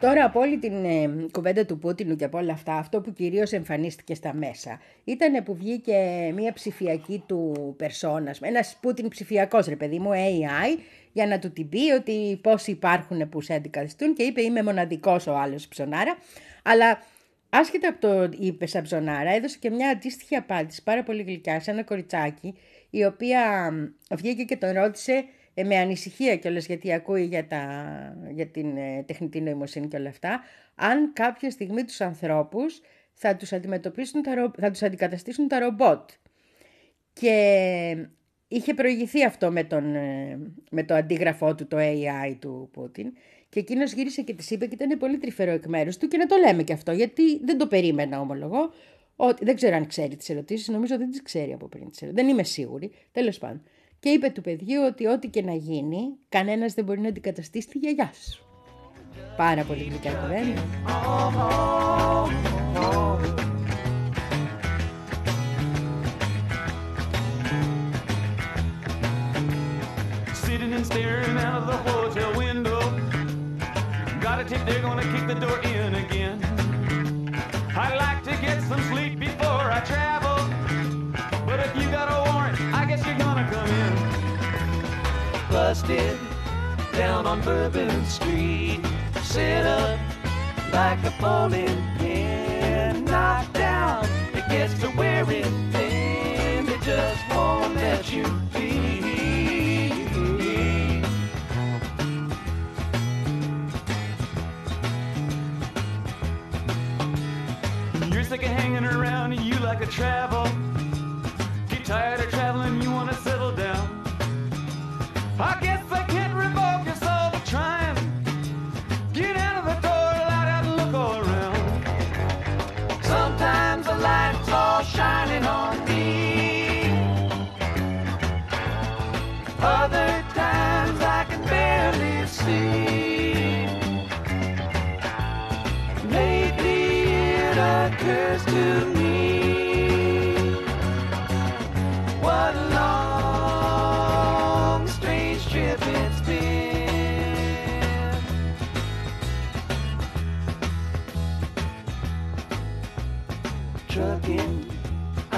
Τώρα από όλη την κουβέντα του Πούτινου και από όλα αυτά, αυτό που κυρίως εμφανίστηκε στα μέσα ήταν που βγήκε μια ψηφιακή του περσόνα, ένας Πούτιν ψηφιακός, ρε παιδί μου, AI, για να του την πει ότι πόσοι υπάρχουν που σε αντικαθιστούν, και είπε είμαι μοναδικός ο άλλος ψωνάρα, αλλά Άσχετα από το είπε σαν ψωνάρα, έδωσε και μια αντίστοιχη απάντηση πάρα πολύ γλυκιά σε ένα κοριτσάκι, η οποία βγήκε και τον ρώτησε με ανησυχία κιόλας, γιατί ακούει για την τεχνητή νοημοσύνη και όλα αυτά, αν κάποια στιγμή τους ανθρώπους θα τους αντικαταστήσουν τα ρομπότ. Και είχε προηγηθεί αυτό με το αντίγραφό του, το AI του Πούτιν. Και εκείνος γύρισε και της είπε, και ήταν πολύ τρυφερό εκ μέρους του, και να το λέμε και αυτό, γιατί δεν το περίμενα, ομολογώ. Ότι δεν ξέρω αν ξέρει τις ερωτήσεις, νομίζω δεν τις ξέρει από πριν τις ερωτήσεις. Δεν είμαι σίγουρη, τέλος πάντων. Και είπε του παιδιού ότι ό,τι και να γίνει, κανένας δεν μπορεί να αντικαταστήσει τη γιαγιά σου. Πάρα πολύ γλυκιά το δένει. They're gonna kick the door in again. I'd like to get some sleep before I travel, but if you got a warrant, I guess you're gonna come in. Busted down on Bourbon Street, set up like a bowling pin, knocked down. It gets to wearing thin, they just won't let you be. Sick of hanging around, you like to travel. Get tired of traveling, you want to settle down. I guess I can't revoke your soul for trying. Get out of the door, light out and look all around. Sometimes the light's all shining on me. Other times I can barely see. Occurs to me what a long strange trip it's been. Trucking,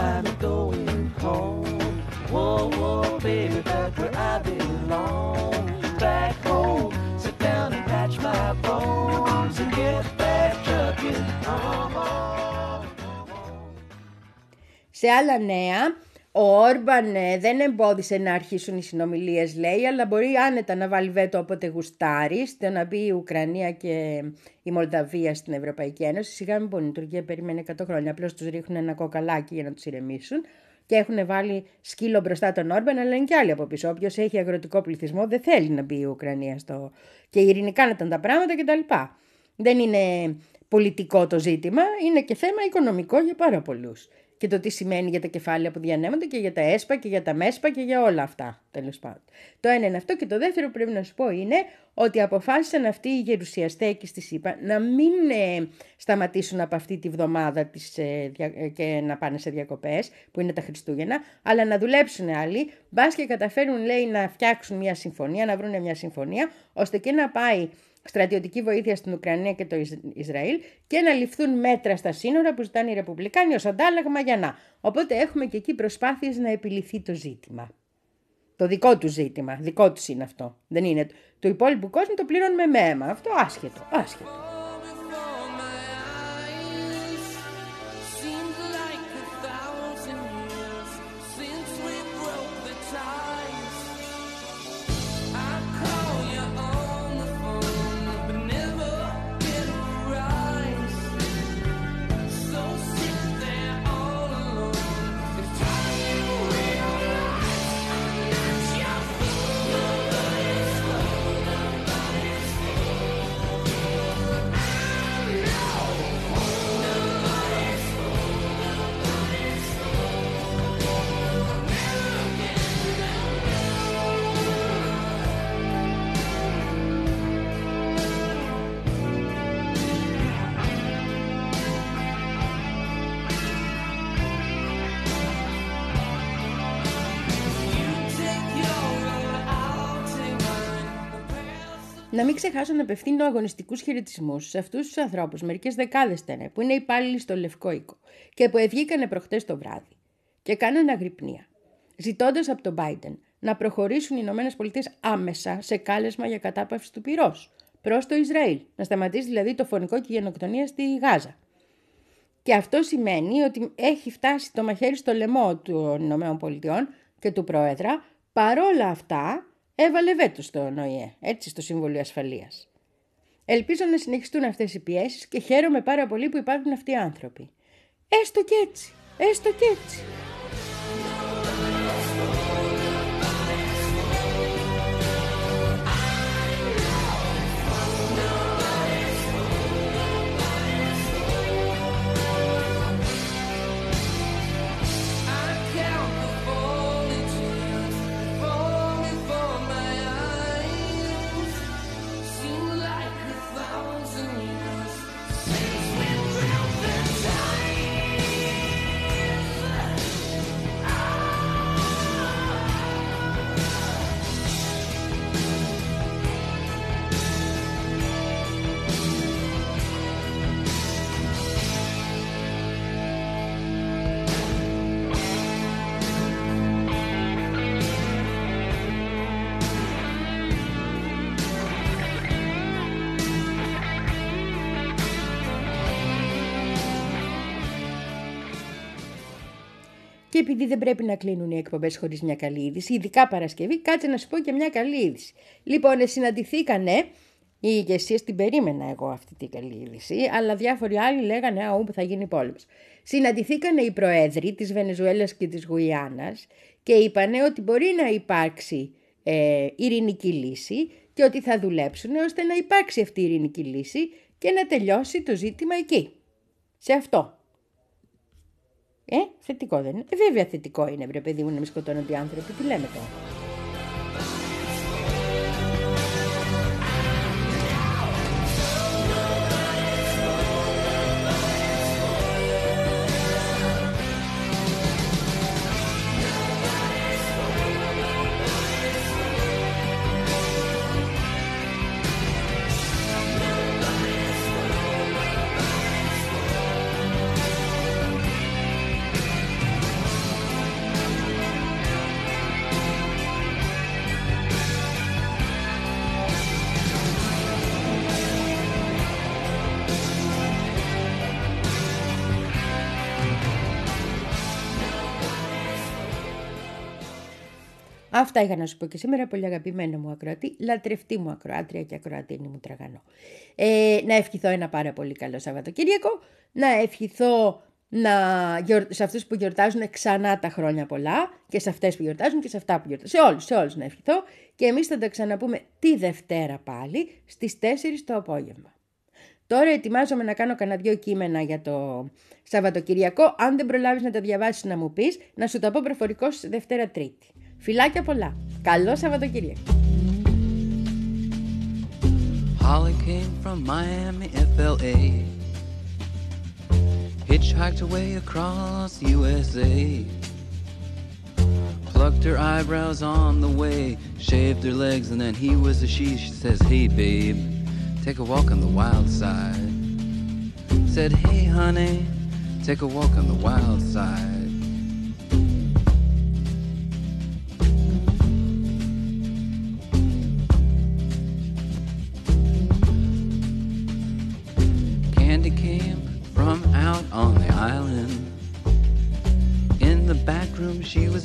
I'm going home. Whoa, whoa, baby, back where I belong. Back home, sit down and patch my bones and get back trucking home. Σε άλλα νέα, ο Όρμπαν δεν εμπόδισε να αρχίσουν οι συνομιλίες, λέει, αλλά μπορεί άνετα να βάλει βέτο όποτε γουστάρει, στο να μπει η Ουκρανία και η Μολδαβία στην Ευρωπαϊκή Ένωση. Σιγά μην πονεί, η Τουρκία περιμένει 100 χρόνια, απλώς τους ρίχνουν ένα κοκαλάκι για να τους ηρεμήσουν και έχουν βάλει σκύλο μπροστά τον Όρμπαν, αλλά είναι και άλλοι από πίσω. Όποιος έχει αγροτικό πληθυσμό δεν θέλει να μπει η Ουκρανία στο... και ειρηνικά να ήταν τα πράγματα κτλ. Δεν είναι πολιτικό το ζήτημα, είναι και θέμα οικονομικό για πάρα πολλούς. Και το τι σημαίνει για τα κεφάλαια που διανέμονται και για τα ΕΣΠΑ και για τα ΜΕΣΠΑ και για όλα αυτά, τέλος πάντων. Το ένα είναι αυτό, και το δεύτερο που πρέπει να σου πω είναι ότι αποφάσισαν αυτοί οι γερουσιαστέκοι στη ΣΥΠΑ να μην σταματήσουν από αυτή τη βδομάδα και να πάνε σε διακοπές που είναι τα Χριστούγεννα, αλλά να δουλέψουν άλλοι, μπας και καταφέρουν, λέει, να φτιάξουν μια συμφωνία, να βρουν μια συμφωνία, ώστε και να πάει στρατιωτική βοήθεια στην Ουκρανία και το Ισραήλ και να ληφθούν μέτρα στα σύνορα που ζητάνε οι Ρεπουμπλικάνοι ως αντάλλαγμα για να. Οπότε έχουμε και εκεί προσπάθειες να επιληθεί το ζήτημα. Το δικό του ζήτημα, δικό τους είναι αυτό. Δεν είναι του υπόλοιπου κόσμου, το πληρώνουμε με αίμα. Αυτό άσχετο, άσχετο. Να μην ξεχάσω να απευθύνω αγωνιστικούς χαιρετισμούς σε αυτούς τους ανθρώπους, μερικές δεκάδες ήταν, που είναι υπάλληλοι στο Λευκό Οίκο και που ευγήκανε προχτές το βράδυ και κάνανε αγρυπνία, ζητώντας από τον Μπάιντεν να προχωρήσουν οι ΗΠΑ άμεσα σε κάλεσμα για κατάπαυση του πυρός προς το Ισραήλ, να σταματήσει δηλαδή το φωνικό και η γενοκτονία στη Γάζα. Και αυτό σημαίνει ότι έχει φτάσει το μαχαίρι στο λαιμό των ΗΠΑ και του Πρόεδρα. Παρόλα αυτά έβαλε βέτο στον ΟΗΕ, έτσι στο Σύμβολο Ασφαλείας. Ελπίζω να συνεχιστούν αυτές οι πιέσεις και χαίρομαι πάρα πολύ που υπάρχουν αυτοί οι άνθρωποι. Έστω και έτσι, έστω και έτσι. Και επειδή δεν πρέπει να κλείνουν οι εκπομπές χωρίς μια καλή είδηση, ειδικά Παρασκευή, κάτσε να σου πω και μια καλή είδηση. Λοιπόν, συναντηθήκανε οι ηγεσίες, την περίμενα εγώ αυτή την καλή είδηση, αλλά διάφοροι άλλοι λέγανε όπου θα γίνει πόλεμος. Συναντηθήκανε οι προέδροι της Βενεζουέλας και της Γουιάνας και είπανε ότι μπορεί να υπάρξει ειρηνική λύση και ότι θα δουλέψουν ώστε να υπάρξει αυτή η ειρηνική λύση και να τελειώσει το ζήτημα εκεί. Σε αυτό. Θετικό δεν είναι. Βέβαια θετικό είναι, βρε παιδί μου, να μην σκοτώνονται οι άνθρωποι. Τι λέμε τώρα. Αυτά είχα να σου πω και σήμερα, πολύ αγαπημένο μου ακροατή, λατρευτή μου ακροάτρια και ακροατήνη μου τραγανό. Να ευχηθώ ένα πάρα πολύ καλό Σαββατοκύριακο, να ευχηθώ σε αυτούς που γιορτάζουν ξανά τα χρόνια πολλά και σε αυτές που γιορτάζουν και σε αυτά που γιορτάζουν. Σε όλους να ευχηθώ και εμείς θα τα ξαναπούμε τη Δευτέρα πάλι στις 4 το απόγευμα. Τώρα ετοιμάζομαι να κάνω κανένα δυο κείμενα για το Σαββατοκυριακό. Αν δεν προλάβεις να τα διαβάσεις να μου πεις, να σου τα πω προφορικώς Δευτέρα Τρίτη. Φιλάκια πολλά. Καλό Σαββατοκύριακο. Holly came from Miami, FLA. Hitchhiked away across USA. Plucked her eyebrows on the way. Shaved her legs and then he was a she. She says, hey babe, take a walk on the wild side. Said, hey honey, take a walk on the wild side. She was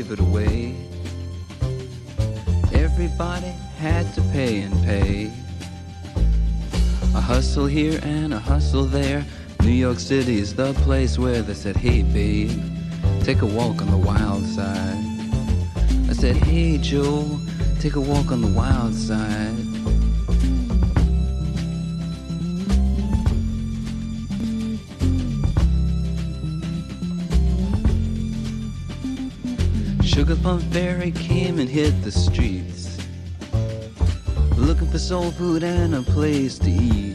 Gave it away. Everybody had to pay and pay. A hustle here and a hustle there. New York City is the place where they said, hey babe, take a walk on the wild side. I said, hey Joe, take a walk on the wild side. Sugar Plum Fairy came and hit the streets, looking for soul food and a place to eat.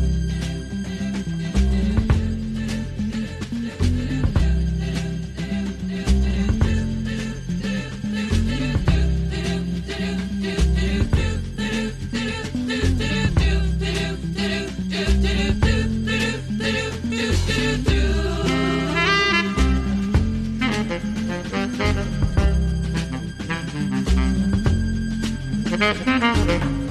Thank you.